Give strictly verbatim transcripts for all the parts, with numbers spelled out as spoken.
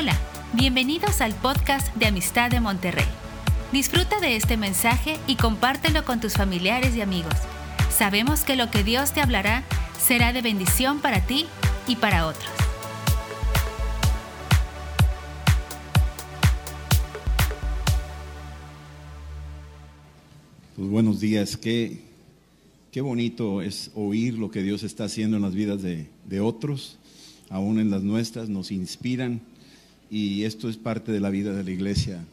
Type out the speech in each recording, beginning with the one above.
Hola, bienvenidos al podcast de Amistad de Monterrey. Disfruta de este mensaje y compártelo con tus familiares y amigos. Sabemos que lo que Dios te hablará será de bendición para ti y para otros. Pues buenos días, qué, qué bonito es oír lo que Dios está haciendo en las vidas de, de otros, aún en las nuestras, nos inspiran y esto es parte de la vida de la iglesia.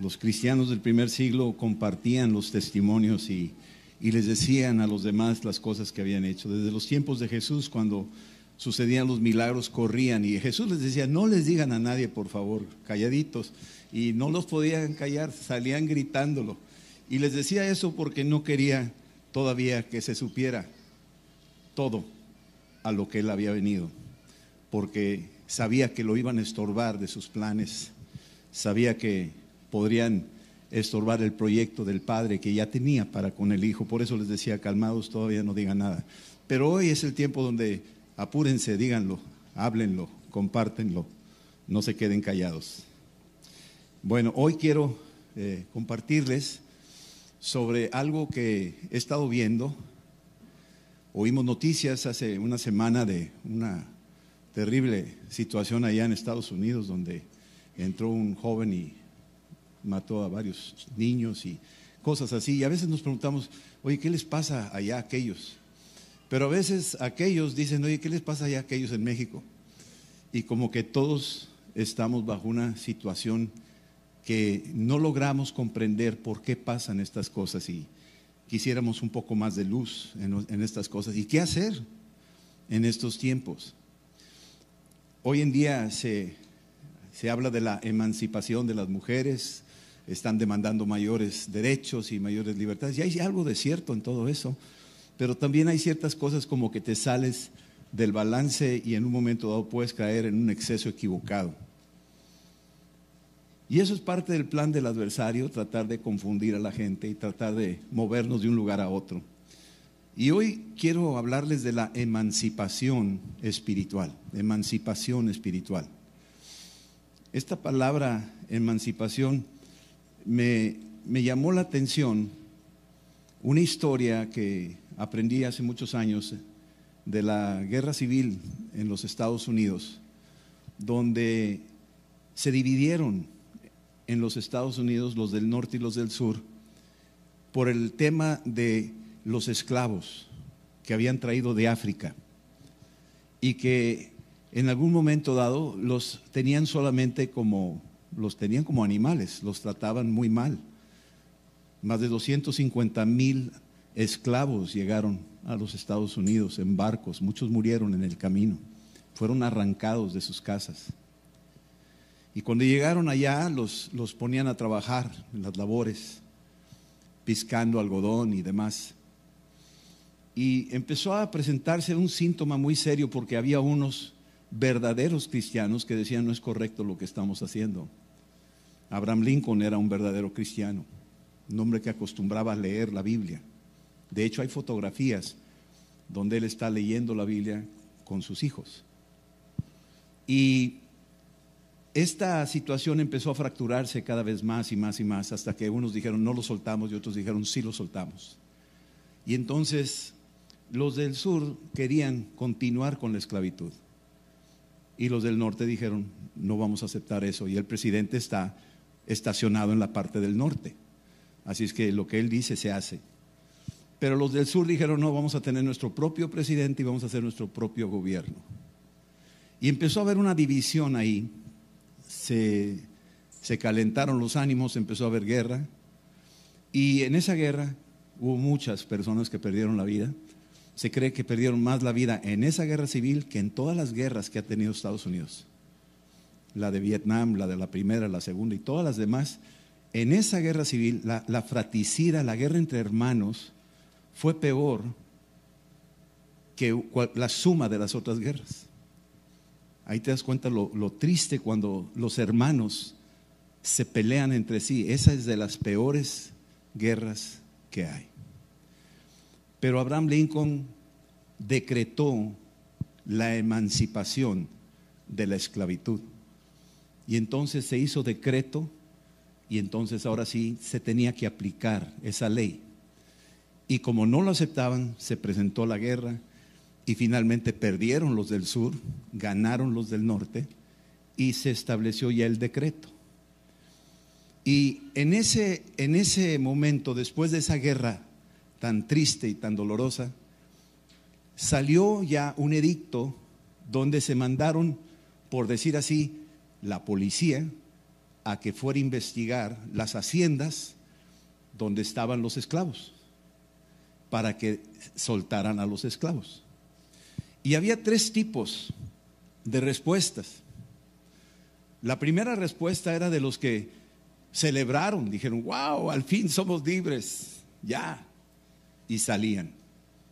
Los cristianos del primer siglo compartían los testimonios y, y les decían a los demás las cosas que habían hecho. Desde los tiempos de Jesús, cuando sucedían los milagros, corrían y Jesús les decía, no les digan a nadie, por favor, calladitos. Y no los podían callar, salían gritándolo. Y les decía eso porque no quería todavía que se supiera todo a lo que él había venido, porque sabía que lo iban a estorbar de sus planes, sabía que podrían estorbar el proyecto del Padre que ya tenía para con el Hijo. Por eso les decía, calmados, todavía no digan nada. Pero hoy es el tiempo donde apúrense, díganlo, háblenlo, compártenlo, no se queden callados. Bueno, hoy quiero eh, compartirles sobre algo que he estado viendo. Oímos noticias hace una semana de una terrible situación allá en Estados Unidos, donde entró un joven y mató a varios niños y cosas así. Y a veces nos preguntamos, oye, ¿qué les pasa allá a aquellos? Pero a veces aquellos dicen, oye, ¿qué les pasa allá a aquellos en México? Y como que todos estamos bajo una situación que no logramos comprender por qué pasan estas cosas y quisiéramos un poco más de luz en, en estas cosas. ¿Y qué hacer en estos tiempos? Hoy en día se, se habla de la emancipación de las mujeres, están demandando mayores derechos y mayores libertades. Y hay algo de cierto en todo eso. Pero también hay ciertas cosas como que te sales del balance y en un momento dado puedes caer en un exceso equivocado. Y eso es parte del plan del adversario, tratar de confundir a la gente y tratar de movernos de un lugar a otro. Y hoy quiero hablarles de la emancipación espiritual, emancipación espiritual. Esta palabra emancipación me, me llamó la atención una historia que aprendí hace muchos años de la guerra civil en los Estados Unidos, donde se dividieron en los Estados Unidos los del norte y los del sur por el tema de los esclavos que habían traído de África y que en algún momento dado los tenían solamente como, los tenían como animales, los trataban muy mal. Más de doscientos cincuenta mil esclavos llegaron a los Estados Unidos en barcos, muchos murieron en el camino, fueron arrancados de sus casas. Y cuando llegaron allá los, los ponían a trabajar en las labores, piscando algodón y demás. Y empezó a presentarse un síntoma muy serio porque había unos verdaderos cristianos que decían, no es correcto lo que estamos haciendo. Abraham Lincoln era un verdadero cristiano, un hombre que acostumbraba a leer la Biblia. De hecho, hay fotografías donde él está leyendo la Biblia con sus hijos. Y esta situación empezó a fracturarse cada vez más y más y más, hasta que unos dijeron no lo soltamos y otros dijeron sí lo soltamos. Y entonces los del sur querían continuar con la esclavitud y los del norte dijeron no vamos a aceptar eso, y el presidente está estacionado en la parte del norte. Así es que lo que él dice se hace. Pero los del sur dijeron, no, vamos a tener nuestro propio presidente y vamos a hacer nuestro propio gobierno. Y empezó a haber una división ahí, se, se calentaron los ánimos, empezó a haber guerra. Y en esa guerra hubo muchas personas que perdieron la vida. Se cree que perdieron más la vida en esa guerra civil que en todas las guerras que ha tenido Estados Unidos. La de Vietnam, la de la primera, la segunda y todas las demás. En esa guerra civil, la, la fratricida, la guerra entre hermanos, fue peor que la suma de las otras guerras. Ahí te das cuenta lo, lo triste cuando los hermanos se pelean entre sí. Esa es de las peores guerras que hay. Pero Abraham Lincoln decretó la emancipación de la esclavitud. Y entonces se hizo decreto, y entonces ahora sí se tenía que aplicar esa ley. Y como no lo aceptaban, se presentó la guerra, y finalmente perdieron los del sur, ganaron los del norte, y se estableció ya el decreto. Y en ese, en ese momento, después de esa guerra tan triste y tan dolorosa, salió ya un edicto donde se mandaron, por decir así, la policía a que fuera a investigar las haciendas donde estaban los esclavos, para que soltaran a los esclavos. Y había tres tipos de respuestas. La primera respuesta era de los que celebraron, dijeron: wow, al fin somos libres, ya, y salían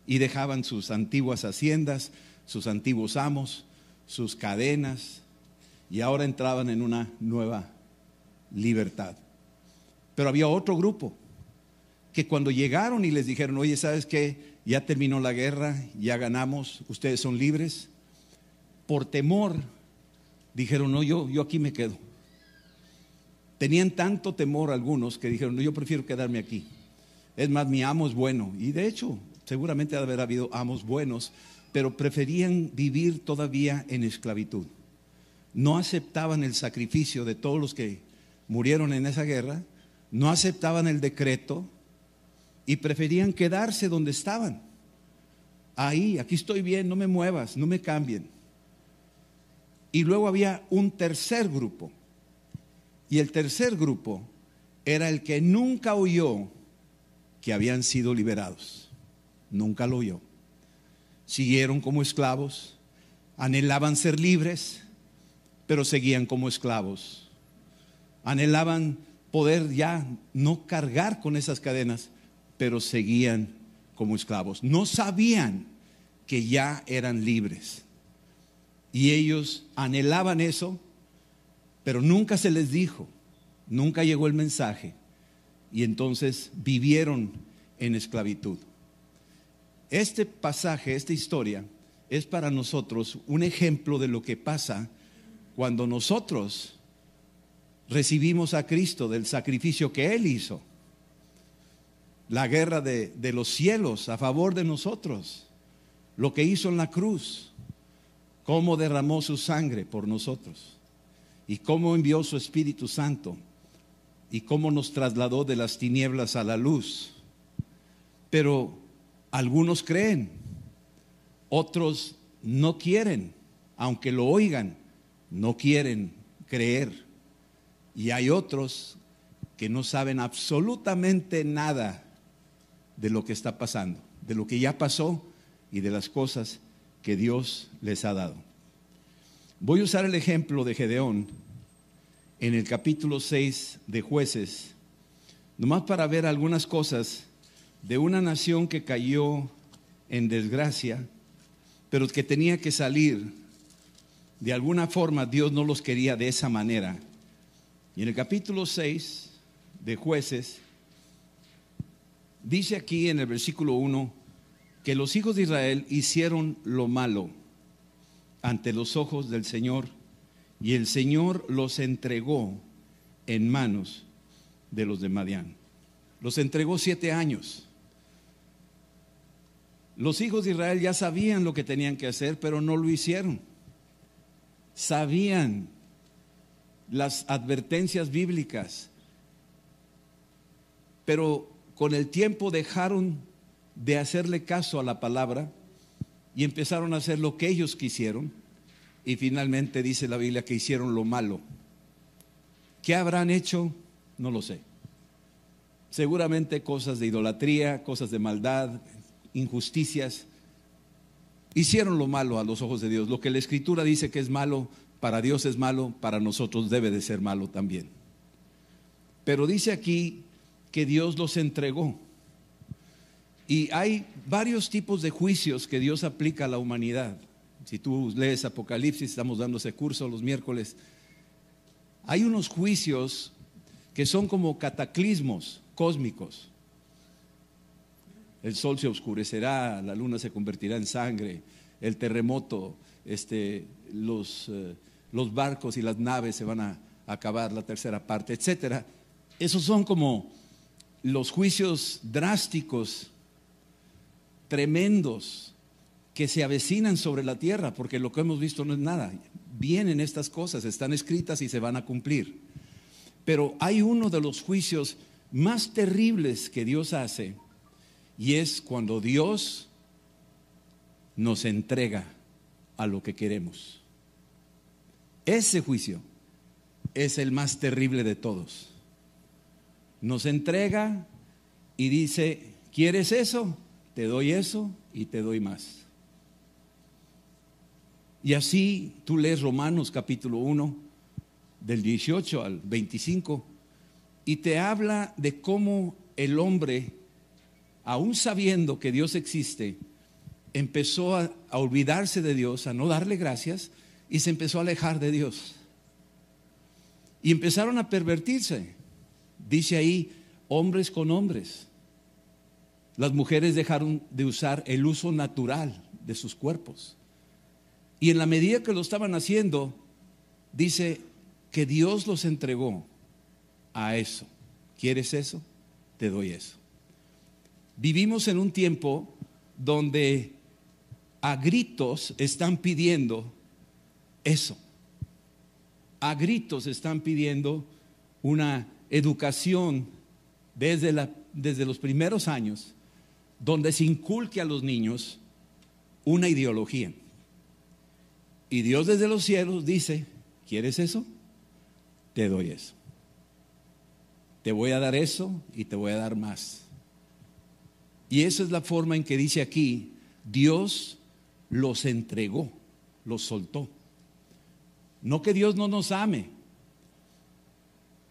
y dejaban sus antiguas haciendas, sus antiguos amos, sus cadenas, y ahora entraban en una nueva libertad. Pero había otro grupo que cuando llegaron y les dijeron: oye, ¿sabes qué? Ya terminó la guerra, ya ganamos, ustedes son libres. Por temor dijeron: no, yo, yo aquí me quedo. Tenían tanto temor algunos que dijeron: no, yo prefiero quedarme aquí. Es más, mi amo es bueno. Y de hecho, seguramente debe haber habido amos buenos, pero preferían vivir todavía en esclavitud. No aceptaban el sacrificio de todos los que murieron en esa guerra, no aceptaban el decreto y preferían quedarse donde estaban. Ahí, aquí estoy bien, no me muevas, no me cambien. Y luego había un tercer grupo, y el tercer grupo era el que nunca oyó que habían sido liberados. Nunca lo oyó. Siguieron como esclavos, anhelaban ser libres, pero seguían como esclavos. Anhelaban poder ya no cargar con esas cadenas, pero seguían como esclavos. No sabían que ya eran libres, y ellos anhelaban eso, pero nunca se les dijo, nunca llegó el mensaje, y entonces vivieron en esclavitud. Este pasaje, esta historia, es para nosotros un ejemplo de lo que pasa cuando nosotros recibimos a Cristo, del sacrificio que Él hizo. La guerra de, de los cielos a favor de nosotros, lo que hizo en la cruz, cómo derramó su sangre por nosotros, y cómo envió su Espíritu Santo, y cómo nos trasladó de las tinieblas a la luz. Pero algunos creen, otros no quieren, aunque lo oigan, no quieren creer. Y hay otros que no saben absolutamente nada de lo que está pasando, de lo que ya pasó y de las cosas que Dios les ha dado. Voy a usar el ejemplo de Gedeón en el capítulo seis de Jueces, nomás para ver algunas cosas de una nación que cayó en desgracia, pero que tenía que salir. De alguna forma Dios no los quería de esa manera. Y en el capítulo seis de Jueces, dice aquí en el versículo uno, que los hijos de Israel hicieron lo malo ante los ojos del Señor, y el Señor los entregó en manos de los de Madián. Los entregó siete años. Los hijos de Israel ya sabían lo que tenían que hacer, pero no lo hicieron. Sabían las advertencias bíblicas, pero con el tiempo dejaron de hacerle caso a la palabra y empezaron a hacer lo que ellos quisieron, y finalmente dice la Biblia que hicieron lo malo. ¿Qué habrán hecho? No lo sé. Seguramente cosas de idolatría, cosas de maldad, injusticias. Hicieron lo malo a los ojos de Dios. Lo que la Escritura dice que es malo para Dios es malo, para nosotros debe de ser malo también. Pero dice aquí que Dios los entregó. Y hay varios tipos de juicios que Dios aplica a la humanidad. Si tú lees Apocalipsis, estamos dando ese curso los miércoles. Hay unos juicios que son como cataclismos cósmicos. El sol se oscurecerá, la luna se convertirá en sangre, el terremoto, este, los... Eh, los barcos y las naves se van a acabar, la tercera parte, etcétera. Esos son como los juicios drásticos, tremendos, que se avecinan sobre la tierra, porque lo que hemos visto no es nada. Vienen estas cosas, están escritas y se van a cumplir. Pero hay uno de los juicios más terribles que Dios hace, y es cuando Dios nos entrega a lo que queremos. Ese juicio es el más terrible de todos. Nos entrega y dice: ¿quieres eso? Te doy eso y te doy más. Y así tú lees Romanos capítulo uno del dieciocho al veinticinco y te habla de cómo el hombre, aún sabiendo que Dios existe, empezó a, a olvidarse de Dios, a no darle gracias, y se empezó a alejar de Dios. Y empezaron a pervertirse. Dice ahí, hombres con hombres. Las mujeres dejaron de usar el uso natural de sus cuerpos. Y en la medida que lo estaban haciendo, dice que Dios los entregó a eso. ¿Quieres eso? Te doy eso. Vivimos en un tiempo donde a gritos están pidiendo eso. A gritos están pidiendo una educación desde, la, desde los primeros años, donde se inculque a los niños una ideología. Y Dios desde los cielos dice: ¿quieres eso? Te doy eso. Te voy a dar eso y te voy a dar más. Y esa es la forma en que dice aquí, Dios los entregó, los soltó. No que Dios no nos ame,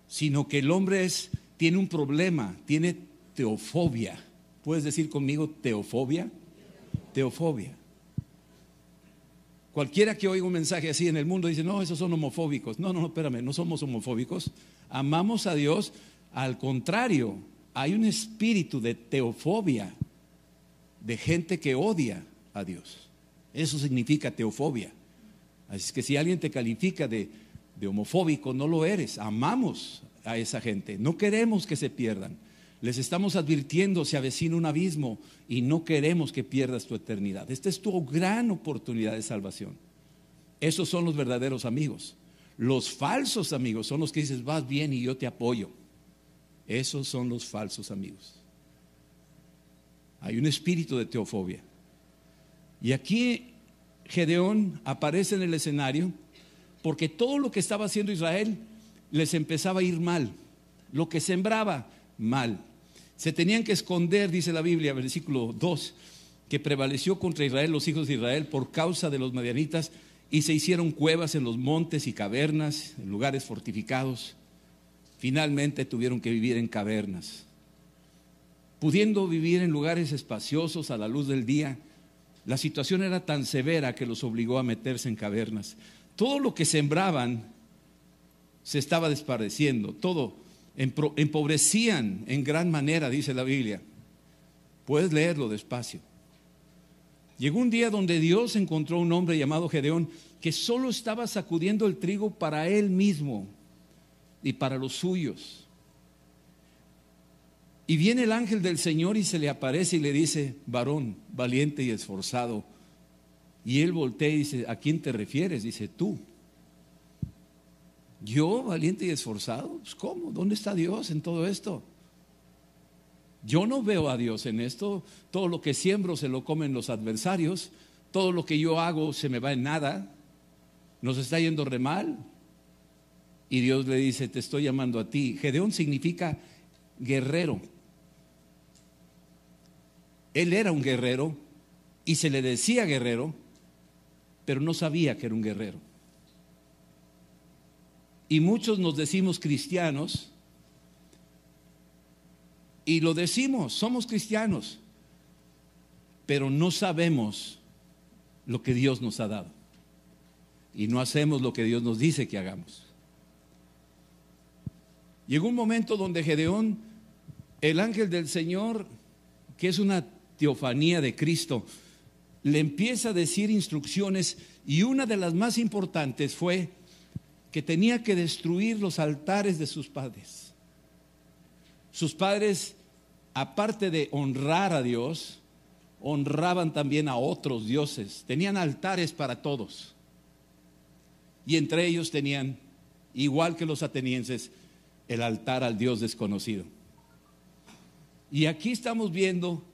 sino que el hombre es, tiene un problema, tiene teofobia. ¿Puedes decir conmigo teofobia? Teofobia. Cualquiera que oiga un mensaje así en el mundo dice: no, esos son homofóbicos. No, no, no, espérame, no somos homofóbicos. Amamos a Dios. Al contrario, hay un espíritu de teofobia, de gente que odia a Dios. Eso significa teofobia. Así es que si alguien te califica de, de homofóbico, no lo eres. Amamos a esa gente, no queremos que se pierdan. Les estamos advirtiendo, se avecina un abismo y no queremos que pierdas tu eternidad. Esta es tu gran oportunidad de salvación. Esos son los verdaderos amigos. Los falsos amigos son los que dices: vas bien y yo te apoyo. Esos son los falsos amigos. Hay un espíritu de teofobia. Y aquí Gedeón aparece en el escenario porque todo lo que estaba haciendo Israel les empezaba a ir mal. Lo que sembraba, mal. Se tenían que esconder, dice la Biblia, versículo dos, que prevaleció contra Israel los hijos de Israel por causa de los madianitas, y se hicieron cuevas en los montes y cavernas, en lugares fortificados. Finalmente tuvieron que vivir en cavernas, pudiendo vivir en lugares espaciosos a la luz del día. La situación era tan severa que los obligó a meterse en cavernas. Todo lo que sembraban se estaba despareciendo, todo. Empobrecían en gran manera, dice la Biblia. Puedes leerlo despacio. Llegó un día donde Dios encontró un hombre llamado Gedeón que solo estaba sacudiendo el trigo para él mismo y para los suyos. Y viene el ángel del Señor y se le aparece y le dice: varón valiente y esforzado. Y él voltea y dice: ¿a quién te refieres? Dice: tú. ¿Yo, valiente y esforzado? Pues, ¿cómo? ¿Dónde está Dios en todo esto? Yo no veo a Dios en esto. Todo lo que siembro se lo comen los adversarios. Todo lo que yo hago se me va en nada. Nos está yendo re mal. Y Dios le dice: te estoy llamando a ti. Gedeón significa guerrero. Él era un guerrero y se le decía guerrero, pero no sabía que era un guerrero. Y muchos nos decimos cristianos, y lo decimos, somos cristianos, pero no sabemos lo que Dios nos ha dado, y no hacemos lo que Dios nos dice que hagamos. Llegó un momento donde Gedeón, el ángel del Señor, que es una teofanía de Cristo, le empieza a decir instrucciones, y una de las más importantes fue: que tenía que destruir los altares de sus padres. Sus padres, aparte de honrar a Dios, honraban también a otros dioses. Tenían altares para todos. Y entre ellos tenían, igual que los atenienses, el altar al Dios desconocido. Y aquí estamos viendo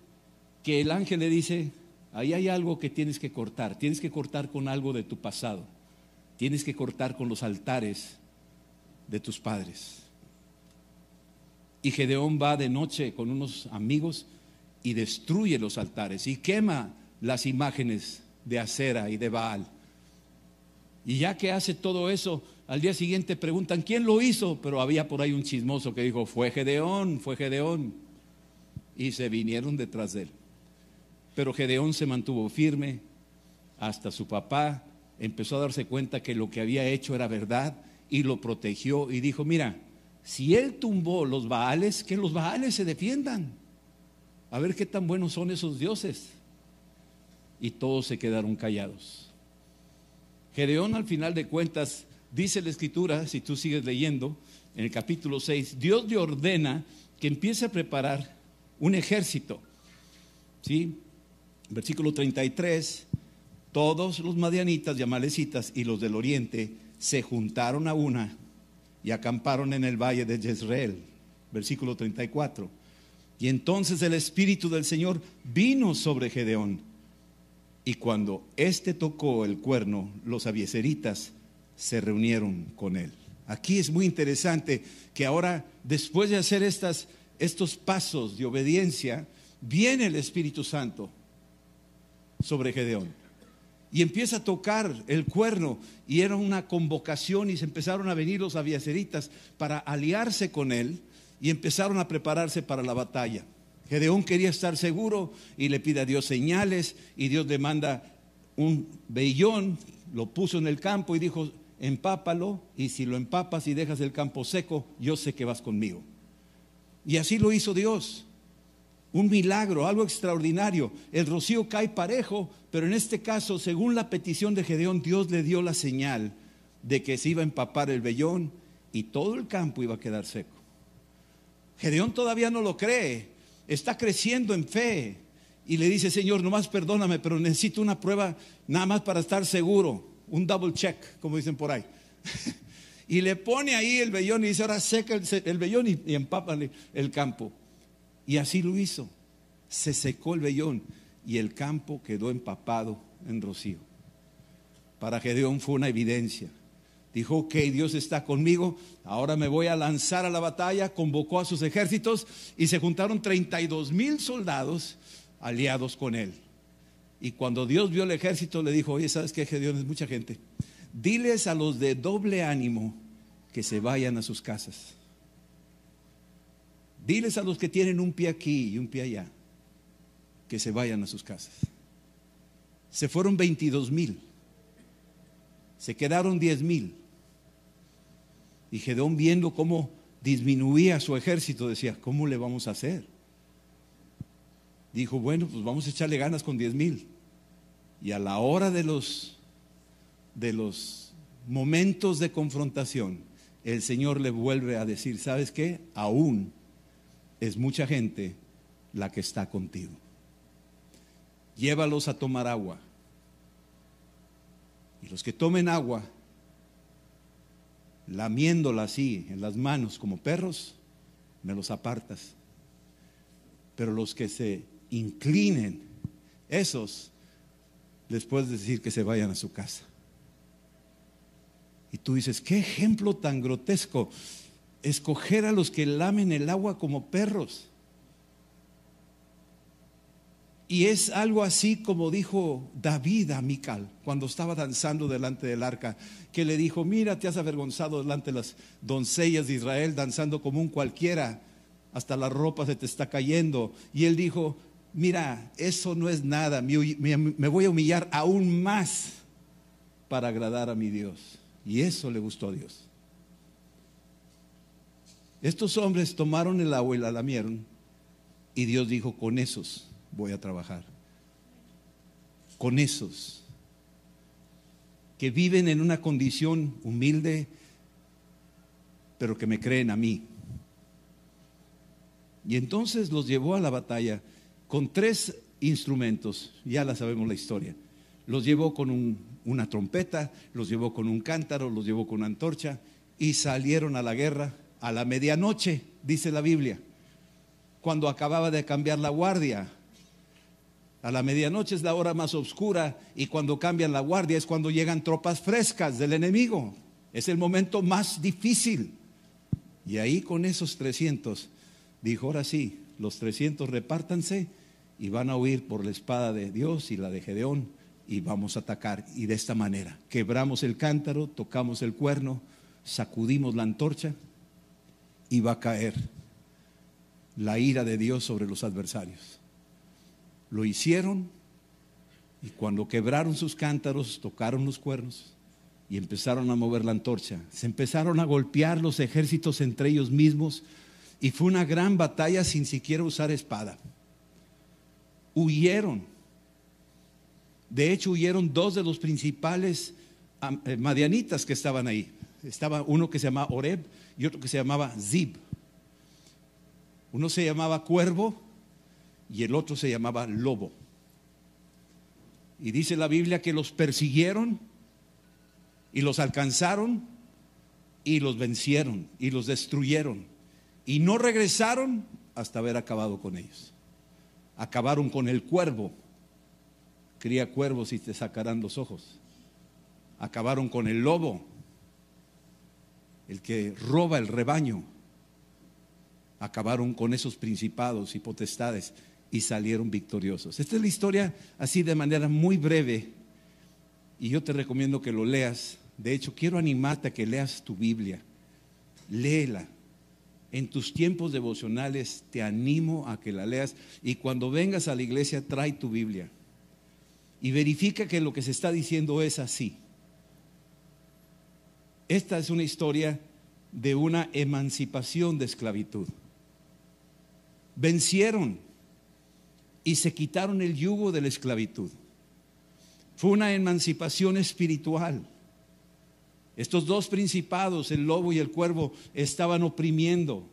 que el ángel le dice: ahí hay algo que tienes que cortar. Tienes que cortar con algo de tu pasado. Tienes que cortar con los altares de tus padres. Y Gedeón va de noche con unos amigos y destruye los altares y quema las imágenes de Asera y de Baal. Y ya que hace todo eso, al día siguiente preguntan: ¿quién lo hizo? Pero había por ahí un chismoso que dijo: fue Gedeón, fue Gedeón. Y se vinieron detrás de él. Pero Gedeón se mantuvo firme hasta su papá empezó a darse cuenta que lo que había hecho era verdad y lo protegió y dijo: mira, si él tumbó los Baales, que los Baales se defiendan, a ver qué tan buenos son esos dioses. Y todos se quedaron callados. Gedeón, al final de cuentas, dice la escritura, si tú sigues leyendo en el capítulo seis, Dios le ordena que empiece a preparar un ejército, ¿sí? Versículo treinta y tres: todos los madianitas y amalecitas y los del oriente se juntaron a una y acamparon en el valle de Jezreel. Versículo treinta y cuatro. Y entonces el Espíritu del Señor vino sobre Gedeón, y cuando éste tocó el cuerno, los abiezeritas se reunieron con él. Aquí es muy interesante que ahora, después de hacer estas, estos pasos de obediencia, viene el Espíritu Santo sobre Gedeón. Y empieza a tocar el cuerno, y era una convocación, y se empezaron a venir los abiezeritas para aliarse con él, y empezaron a prepararse para la batalla. Gedeón quería estar seguro y le pide a Dios señales, y Dios le manda un vellón, lo puso en el campo y dijo: empápalo, y si lo empapas y dejas el campo seco, yo sé que vas conmigo. Y así lo hizo Dios. Un milagro, algo extraordinario. El rocío cae parejo, pero en este caso, según la petición de Gedeón, Dios le dio la señal de que se iba a empapar el vellón y todo el campo iba a quedar seco. Gedeón todavía no lo cree, está creciendo en fe y le dice: Señor, nomás perdóname, pero necesito una prueba nada más para estar seguro, un double check, como dicen por ahí. Y le pone ahí el vellón y dice: ahora seca el, el vellón y, y empápale el campo. Y así lo hizo. Se secó el vellón y el campo quedó empapado en rocío. Para Gedeón fue una evidencia. Dijo: ok, Dios está conmigo, ahora me voy a lanzar a la batalla. Convocó a sus ejércitos y se juntaron treinta y dos mil soldados aliados con él. Y cuando Dios vio el ejército, le dijo: oye, ¿sabes qué, Gedeón? Es mucha gente. Diles a los de doble ánimo que se vayan a sus casas. Diles a los que tienen un pie aquí y un pie allá que se vayan a sus casas. Se fueron veintidós mil. Se quedaron diez mil. Y Gedeón, viendo cómo disminuía su ejército, decía: ¿cómo le vamos a hacer? Dijo: bueno, pues vamos a echarle ganas con diez mil. Y a la hora de los, de los momentos de confrontación, el Señor le vuelve a decir: ¿sabes qué? Aún es mucha gente la que está contigo. Llévalos a tomar agua. Y los que tomen agua, lamiéndola así en las manos como perros, me los apartas. Pero los que se inclinen, esos, les puedes decir que se vayan a su casa. Y tú dices: qué ejemplo tan grotesco. Escoger a los que lamen el agua como perros. Y es algo así como dijo David a Mical cuando estaba danzando delante del arca, que le dijo: mira, te has avergonzado delante de las doncellas de Israel, danzando como un cualquiera, hasta la ropa se te está cayendo. Y él dijo: mira, eso no es nada, me voy a humillar aún más para agradar a mi Dios. Y eso le gustó a Dios. Estos hombres tomaron el agua y la lamieron, y Dios dijo: con esos voy a trabajar. Con esos que viven en una condición humilde, pero que me creen a mí. Y entonces los llevó a la batalla con tres instrumentos, ya la sabemos la historia. Los llevó con un, una trompeta, los llevó con un cántaro, los llevó con una antorcha, y salieron a la guerra a la medianoche, dice la Biblia, cuando acababa de cambiar la guardia. A la medianoche es la hora más oscura, y cuando cambian la guardia es cuando llegan tropas frescas del enemigo. Es el momento más difícil. Y ahí con esos trescientos, dijo, ahora sí, los trescientos repártanse y van a huir por la espada de Dios y la de Gedeón, y vamos a atacar. Y de esta manera, quebramos el cántaro, tocamos el cuerno, sacudimos la antorcha y va a caer la ira de Dios sobre los adversarios. Lo hicieron, y cuando quebraron sus cántaros, tocaron los cuernos y empezaron a mover la antorcha. Se empezaron a golpear los ejércitos entre ellos mismos, y fue una gran batalla sin siquiera usar espada. Huyeron. De hecho, huyeron dos de los principales madianitas que estaban ahí. Estaba uno que se llamaba Oreb y otro que se llamaba Zib. Uno se llamaba Cuervo y el otro se llamaba Lobo. Y dice la Biblia que los persiguieron y los alcanzaron y los vencieron y los destruyeron, y no regresaron hasta haber acabado con ellos. Acabaron con el cuervo. Cría cuervos y te sacarán los ojos. Acabaron con el lobo, el que roba el rebaño. Acabaron con esos principados y potestades y salieron victoriosos. Esta es la historia, así de manera muy breve, y yo te recomiendo que lo leas. De hecho, quiero animarte a que leas tu Biblia. Léela. En tus tiempos devocionales te animo a que la leas, y cuando vengas a la iglesia trae tu Biblia y verifica que lo que se está diciendo es así. Esta es una historia de una emancipación de esclavitud. Vencieron y se quitaron el yugo de la esclavitud. Fue una emancipación espiritual. Estos dos principados, el lobo y el cuervo, estaban oprimiendo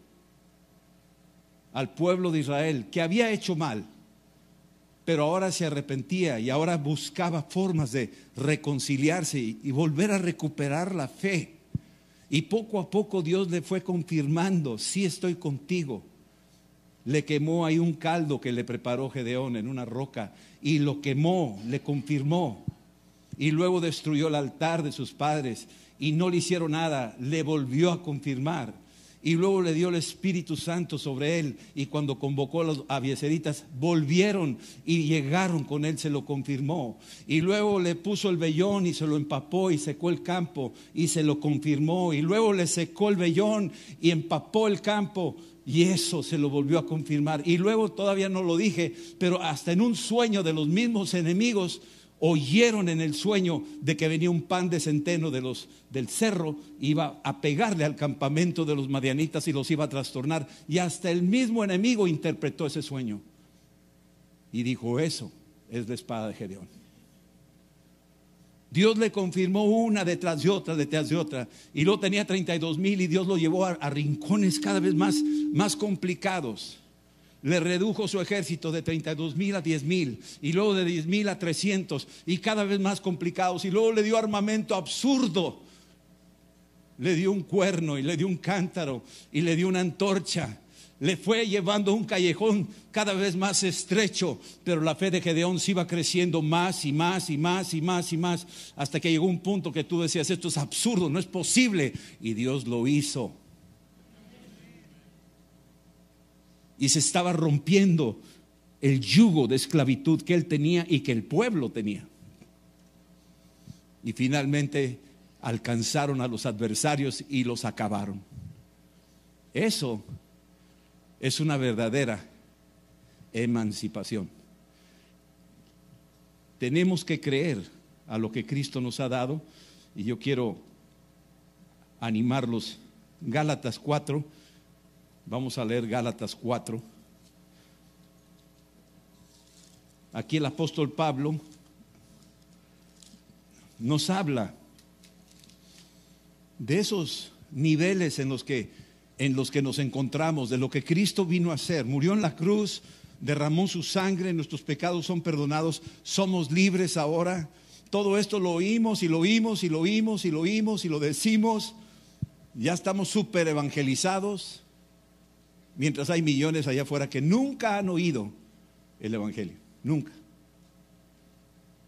al pueblo de Israel, que había hecho mal, pero ahora se arrepentía y ahora buscaba formas de reconciliarse y, y volver a recuperar la fe. Y poco a poco Dios le fue confirmando, sí estoy contigo. Le quemó ahí un caldo que le preparó Gedeón en una roca, y lo quemó, le confirmó. Y luego destruyó el altar de sus padres y no le hicieron nada, le volvió a confirmar. Y luego le dio el Espíritu Santo sobre él, y cuando convocó a los abiezeritas volvieron y llegaron con él, se lo confirmó. Y luego le puso el vellón y se lo empapó y secó el campo y se lo confirmó. Y luego le secó el vellón y empapó el campo, y eso se lo volvió a confirmar. Y luego, todavía no lo dije, pero hasta en un sueño de los mismos enemigos, oyeron en el sueño de que venía un pan de centeno de los, del cerro, iba a pegarle al campamento de los madianitas y los iba a trastornar. Y hasta el mismo enemigo interpretó ese sueño y dijo, eso es la espada de Gedeón. Dios le confirmó una detrás de otra, detrás de otra. Y luego tenía treinta y dos mil, y Dios lo llevó a, a rincones cada vez más, más complicados. Le redujo su ejército de treinta y dos mil a diez mil, y luego de diez mil a trescientos, y cada vez más complicados. Y luego le dio armamento absurdo. Le dio un cuerno y le dio un cántaro y le dio una antorcha. Le fue llevando un callejón cada vez más estrecho, pero la fe de Gedeón se iba creciendo más y más y más y más y más, hasta que llegó un punto que tú decías, esto es absurdo, no es posible, y Dios lo hizo. Y se estaba rompiendo el yugo de esclavitud que él tenía y que el pueblo tenía. Y finalmente alcanzaron a los adversarios y los acabaron. Eso es una verdadera emancipación. Tenemos que creer a lo que Cristo nos ha dado, y yo quiero animarlos. Gálatas cuatro. Vamos a leer Gálatas cuatro. Aquí el apóstol Pablo nos habla de esos niveles en los que, en los que nos encontramos, de lo que Cristo vino a hacer. Murió en la cruz, derramó su sangre, nuestros pecados son perdonados, somos libres ahora. Todo esto lo oímos y lo oímos y lo oímos y lo oímos y lo decimos. Ya estamos súper evangelizados, mientras hay millones allá afuera que nunca han oído el evangelio, nunca.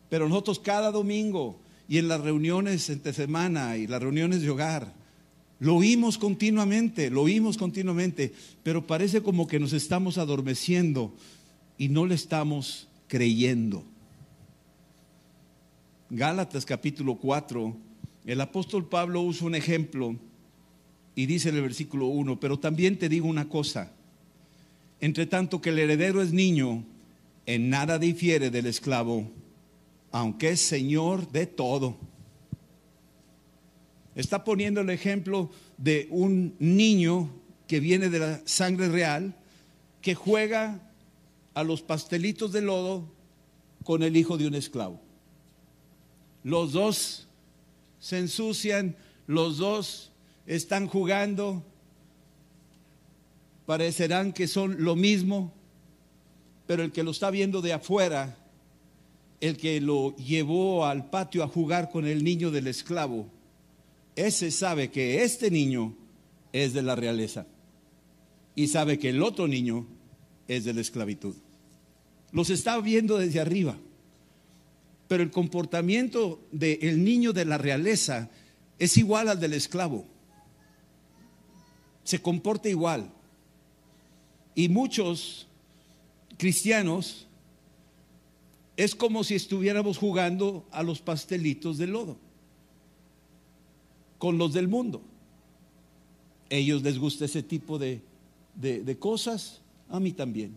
Pero nosotros cada domingo y en las reuniones entre semana y las reuniones de hogar, lo oímos continuamente, lo oímos continuamente, pero parece como que nos estamos adormeciendo y no le estamos creyendo. Gálatas capítulo cuatro, el apóstol Pablo usa un ejemplo y dice en el versículo uno, pero también te digo una cosa, entre tanto que el heredero es niño, en nada difiere del esclavo, aunque es señor de todo. Está poniendo el ejemplo de un niño que viene de la sangre real, que juega a los pastelitos de lodo con el hijo de un esclavo. Los dos se ensucian, los dos están jugando, parecerán que son lo mismo, pero el que lo está viendo de afuera, el que lo llevó al patio a jugar con el niño del esclavo, ese sabe que este niño es de la realeza y sabe que el otro niño es de la esclavitud. Los está viendo desde arriba, pero el comportamiento del niño de la realeza es igual al del esclavo. Se comporta igual. Y muchos cristianos es como si estuviéramos jugando a los pastelitos de lodo con los del mundo. Ellos les gusta ese tipo de, de, de cosas, a mí también.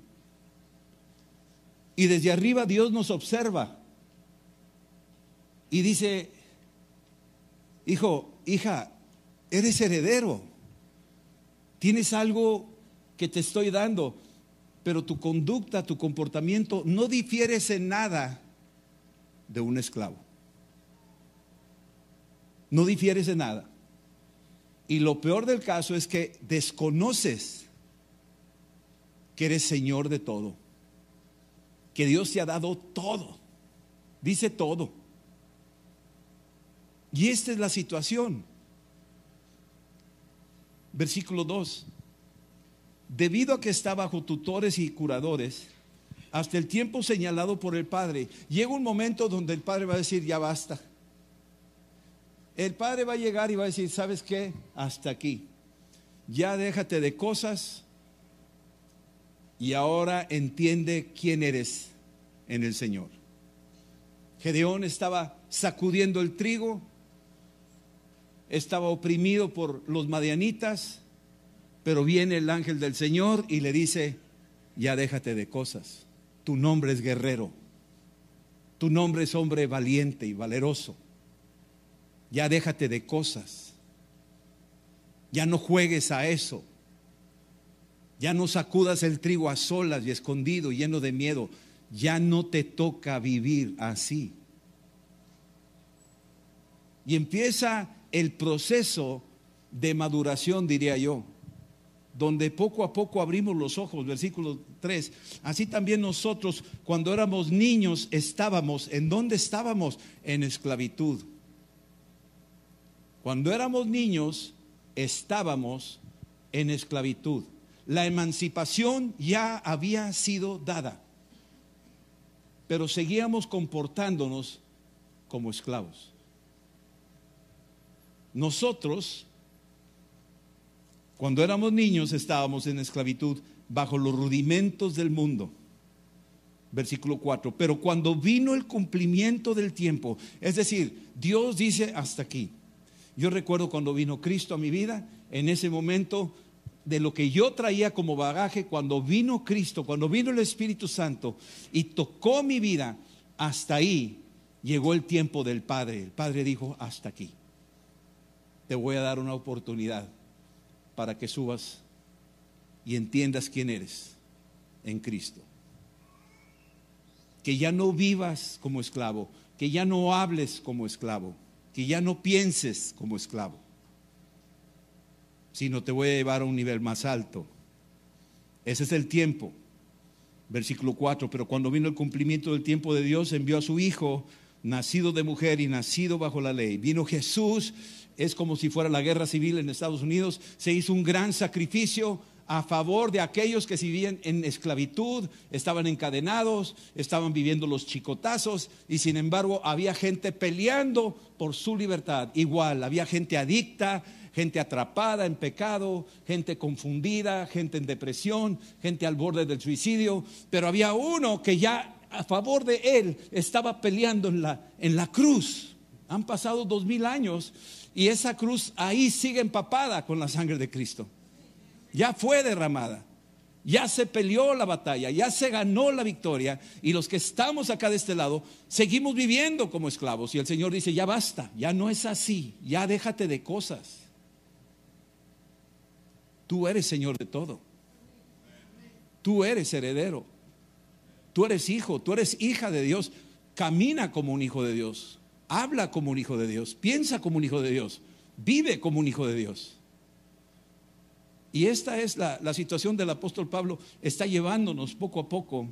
Y desde arriba Dios nos observa y dice, hijo, hija, eres heredero. Tienes algo que te estoy dando, pero tu conducta, tu comportamiento no difieres en nada de un esclavo. No difieres en nada. Y lo peor del caso es que desconoces que eres señor de todo, que Dios te ha dado todo, dice todo. Y esta es la situación. Versículo dos, debido a que está bajo tutores y curadores hasta el tiempo señalado por el padre, llega un momento donde el padre va a decir ya basta. El padre va a llegar y va a decir, ¿sabes qué? Hasta aquí, ya déjate de cosas y ahora entiende quién eres en el Señor. Gedeón estaba sacudiendo el trigo, estaba oprimido por los madianitas, pero viene el ángel del Señor y le dice, ya déjate de cosas, tu nombre es guerrero, tu nombre es hombre valiente y valeroso, ya déjate de cosas, ya no juegues a eso, ya no sacudas el trigo a solas y escondido, lleno de miedo, ya no te toca vivir así. Y empieza el proceso de maduración, diría yo, donde poco a poco abrimos los ojos. Versículo tres, así también nosotros cuando éramos niños estábamos, ¿en dónde estábamos? En esclavitud. Cuando éramos niños estábamos en esclavitud. La emancipación ya había sido dada, pero seguíamos comportándonos como esclavos. Nosotros, cuando éramos niños, estábamos en esclavitud bajo los rudimentos del mundo. Versículo cuatro, pero cuando vino el cumplimiento del tiempo, es decir, Dios dice hasta aquí. Yo recuerdo cuando vino Cristo a mi vida, en ese momento de lo que yo traía como bagaje, cuando vino Cristo, cuando vino el Espíritu Santo y tocó mi vida, hasta ahí llegó el tiempo del Padre. El Padre dijo, hasta aquí. Te voy a dar una oportunidad para que subas y entiendas quién eres en Cristo. Que ya no vivas como esclavo, que ya no hables como esclavo, que ya no pienses como esclavo. sino te voy a llevar a un nivel más alto. Ese es el tiempo. Versículo cuatro, pero cuando vino el cumplimiento del tiempo de Dios, envió a su hijo, nacido de mujer y nacido bajo la ley. Vino Jesús, es como si fuera la guerra civil en Estados Unidos, se hizo un gran sacrificio a favor de aquellos que vivían en esclavitud, estaban encadenados, estaban viviendo los chicotazos, y sin embargo había gente peleando por su libertad. Igual, había gente adicta, gente atrapada en pecado, gente confundida, gente en depresión, gente al borde del suicidio, pero había uno que ya a favor de él estaba peleando en la, en la cruz. Han pasado dos mil años y esa cruz ahí sigue empapada con la sangre de Cristo. Ya fue derramada, ya se peleó la batalla, ya se ganó la victoria, y los que estamos acá de este lado seguimos viviendo como esclavos, y el Señor dice: ya basta, ya no es así, ya déjate de cosas. Tú eres Señor de todo, tú eres heredero, tú eres hijo, tú eres hija de Dios. Camina como un hijo de Dios, habla como un hijo de Dios, piensa como un hijo de Dios, vive como un hijo de Dios. Y esta es la, la situación del apóstol Pablo. Está llevándonos poco a poco.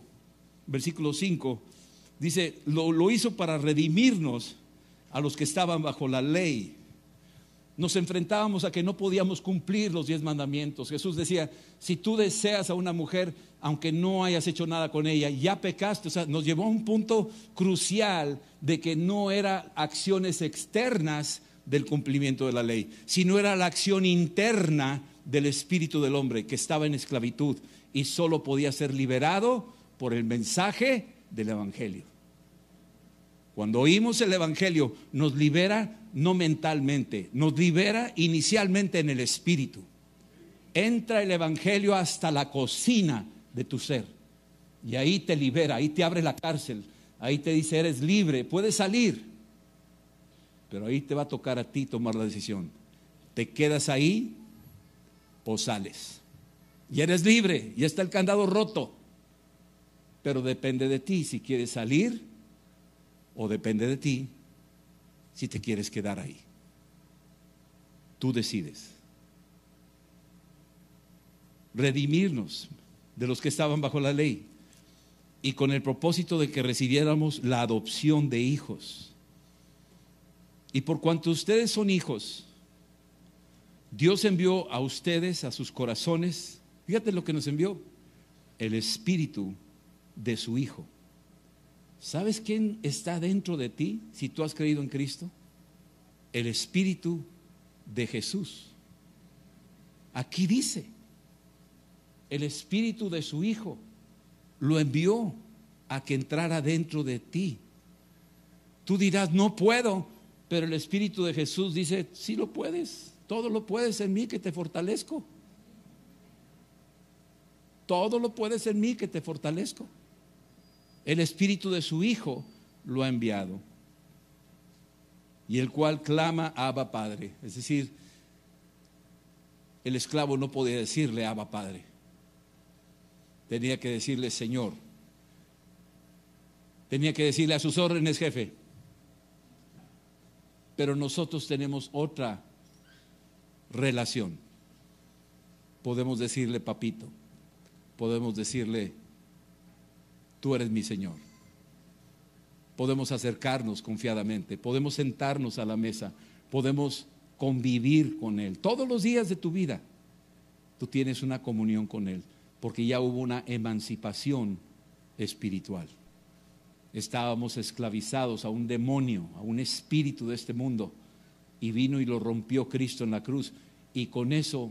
Versículo cinco dice: lo, lo hizo para redimirnos a los que estaban bajo la ley. Nos enfrentábamos a que no podíamos cumplir los diez mandamientos. Jesús decía: si tú deseas a una mujer, aunque no hayas hecho nada con ella, ya pecaste. O sea, nos llevó a un punto crucial de que no eran acciones externas del cumplimiento de la ley, sino era la acción interna del espíritu del hombre que estaba en esclavitud y solo podía ser liberado por el mensaje del evangelio. Cuando oímos el evangelio, nos libera no mentalmente, nos libera inicialmente en el espíritu. Entra el evangelio hasta la cocina de tu ser y ahí te libera, ahí te abre la cárcel, ahí te dice: eres libre, puedes salir, pero ahí te va a tocar a ti tomar la decisión. Te quedas ahí o sales, y eres libre, y está el candado roto, pero depende de ti si quieres salir, o depende de ti si te quieres quedar ahí. Tú decides. Redimirnos de los que estaban bajo la ley, y con el propósito de que recibiéramos la adopción de hijos. Y por cuanto ustedes son hijos, Dios envió a ustedes, a sus corazones, fíjate lo que nos envió: el espíritu de su hijo. ¿Sabes quién está dentro de ti si tú has creído en Cristo? El espíritu de Jesús. Aquí dice: el espíritu de su hijo lo envió a que entrara dentro de ti. Tú dirás: no puedo, pero el espíritu de Jesús dice: sí lo puedes. Todo lo puedes en mí que te fortalezco. Todo lo puedes en mí que te fortalezco. El espíritu de su hijo lo ha enviado, y el cual clama: Abba, Padre. Es decir, el esclavo no podía decirle Abba, Padre. Tenía que decirle Señor. Tenía que decirle: a sus órdenes, jefe. Pero nosotros tenemos otra relación. Podemos decirle papito, podemos decirle: tú eres mi Señor. Podemos acercarnos confiadamente, podemos sentarnos a la mesa, podemos convivir con Él. Todos los días de tu vida tú tienes una comunión con Él, porque ya hubo una emancipación espiritual. Estábamos esclavizados a un demonio, a un espíritu de este mundo, y vino y lo rompió Cristo en la cruz, y con eso,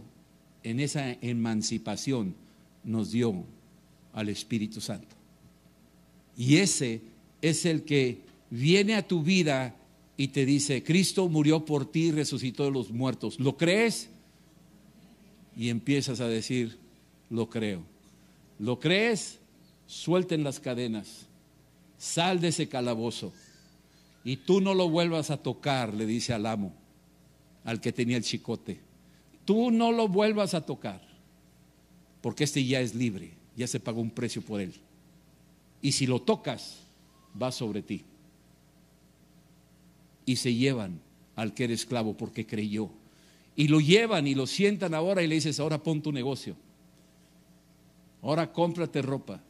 en esa emancipación, nos dio al Espíritu Santo. Y ese es el que viene a tu vida y te dice: Cristo murió por ti, resucitó de los muertos. ¿Lo crees? Y empiezas a decir: lo creo. ¿Lo crees? Suelten las cadenas, sal de ese calabozo. Y tú no lo vuelvas a tocar, le dice al amo, al que tenía el chicote. Tú no lo vuelvas a tocar, porque este ya es libre, ya se pagó un precio por él. Y si lo tocas, va sobre ti. Y se llevan al que era esclavo porque creyó. y lo llevan y lo sientan ahora y le dices, ahora pon tu negocio, ahora cómprate ropa,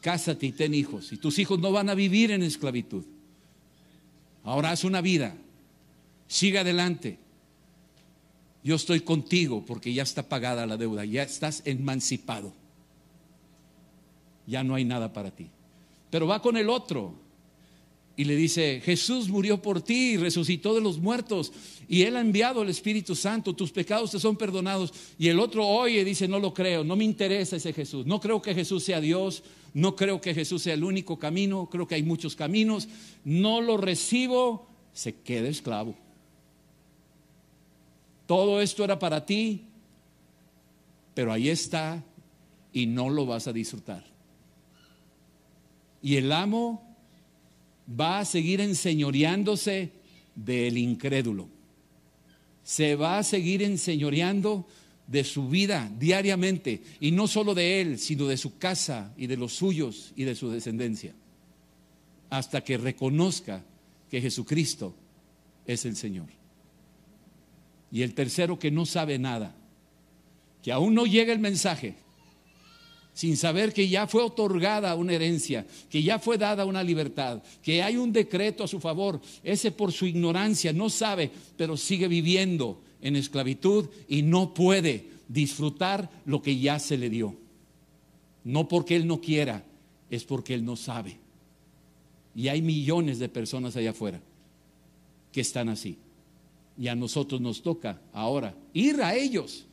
cásate y ten hijos, y tus hijos no van a vivir en esclavitud, ahora haz una vida, sigue adelante, yo estoy contigo porque ya está pagada la deuda, ya estás emancipado, ya no hay nada para ti. Pero va con el otro y le dice, Jesús murió por ti y resucitó de los muertos y Él ha enviado el Espíritu Santo, tus pecados te son perdonados. Y el otro oye, dice, no lo creo, no me interesa ese Jesús, no creo que Jesús sea Dios, no creo que Jesús sea el único camino, creo que hay muchos caminos, no lo recibo, se queda esclavo. Todo esto era para ti, pero ahí está y no lo vas a disfrutar. Y el amo va a seguir enseñoreándose del incrédulo. Se va a seguir enseñoreando de su vida diariamente. Y no solo de él, sino de su casa y de los suyos y de su descendencia. Hasta que reconozca que Jesucristo es el Señor. Y el tercero que no sabe nada, que aún no llega el mensaje, sin saber que ya fue otorgada una herencia, que ya fue dada una libertad, que hay un decreto a su favor, ese por su ignorancia no sabe, pero sigue viviendo en esclavitud y no puede disfrutar lo que ya se le dio. No porque él no quiera, es porque él no sabe. Y hay millones de personas allá afuera que están así. Y a nosotros nos toca ahora ir a ellos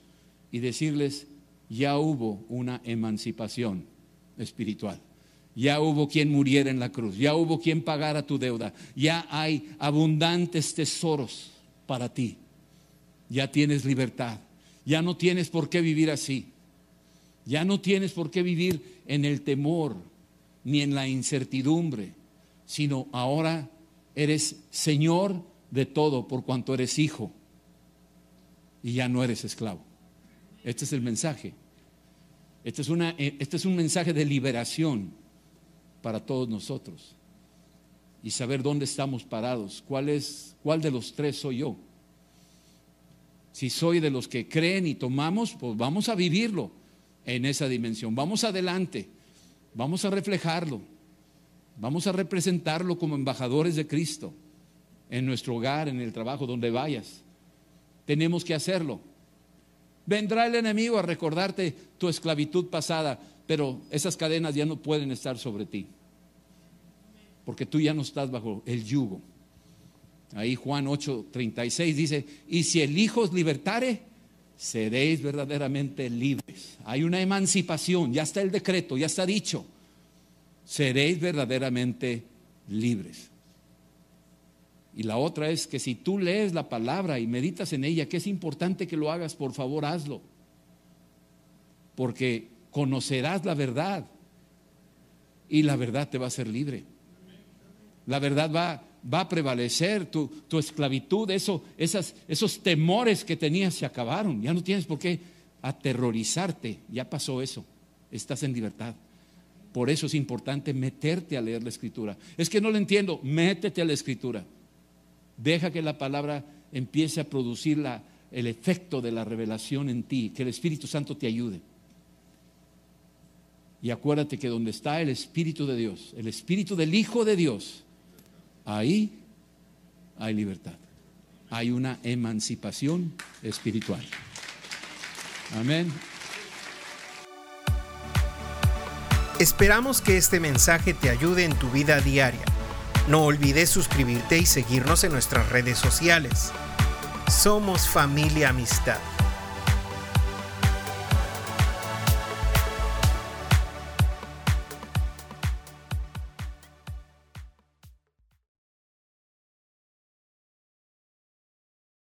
y decirles, ya hubo una emancipación espiritual, ya hubo quien muriera en la cruz, ya hubo quien pagara tu deuda, ya hay abundantes tesoros para ti, ya tienes libertad, ya no tienes por qué vivir así, ya no tienes por qué vivir en el temor ni en la incertidumbre, sino ahora eres Señor de todo por cuanto eres hijo y ya no eres esclavo. Este es el mensaje. Este es, una, este es un mensaje de liberación para todos nosotros. Y saber dónde estamos parados. ¿Cuál es, cuál de los tres soy yo? Si soy de los que creen y tomamos, pues vamos a vivirlo en esa dimensión. Vamos adelante. Vamos a reflejarlo. Vamos a representarlo como embajadores de Cristo. En nuestro hogar, en el trabajo, donde vayas. Tenemos que hacerlo. Vendrá el enemigo a recordarte tu esclavitud pasada, pero esas cadenas ya no pueden estar sobre ti, porque tú ya no estás bajo el yugo. Ahí Juan ocho treinta y seis dice, y si el Hijo os libertare, seréis verdaderamente libres. Hay una emancipación, ya está el decreto, ya está dicho. Seréis verdaderamente libres. Y la otra es que si tú lees la palabra y meditas en ella, que es importante que lo hagas, por favor hazlo. Porque conocerás la verdad y la verdad te va a hacer libre. La verdad va, va a prevalecer, tu, tu esclavitud, eso, esas, esos temores que tenías se acabaron. Ya no tienes por qué aterrorizarte, ya pasó eso, estás en libertad. Por eso es importante meterte a leer la Escritura. Es que no lo entiendo, métete a la Escritura. Deja que la palabra empiece a producir la, el efecto de la revelación en ti, que el Espíritu Santo te ayude. Y acuérdate que donde está el Espíritu de Dios, el Espíritu del Hijo de Dios, ahí hay libertad. Hay una emancipación espiritual. Amén. Esperamos que este mensaje te ayude en tu vida diaria. No olvides suscribirte y seguirnos en nuestras redes sociales. Somos Familia Amistad.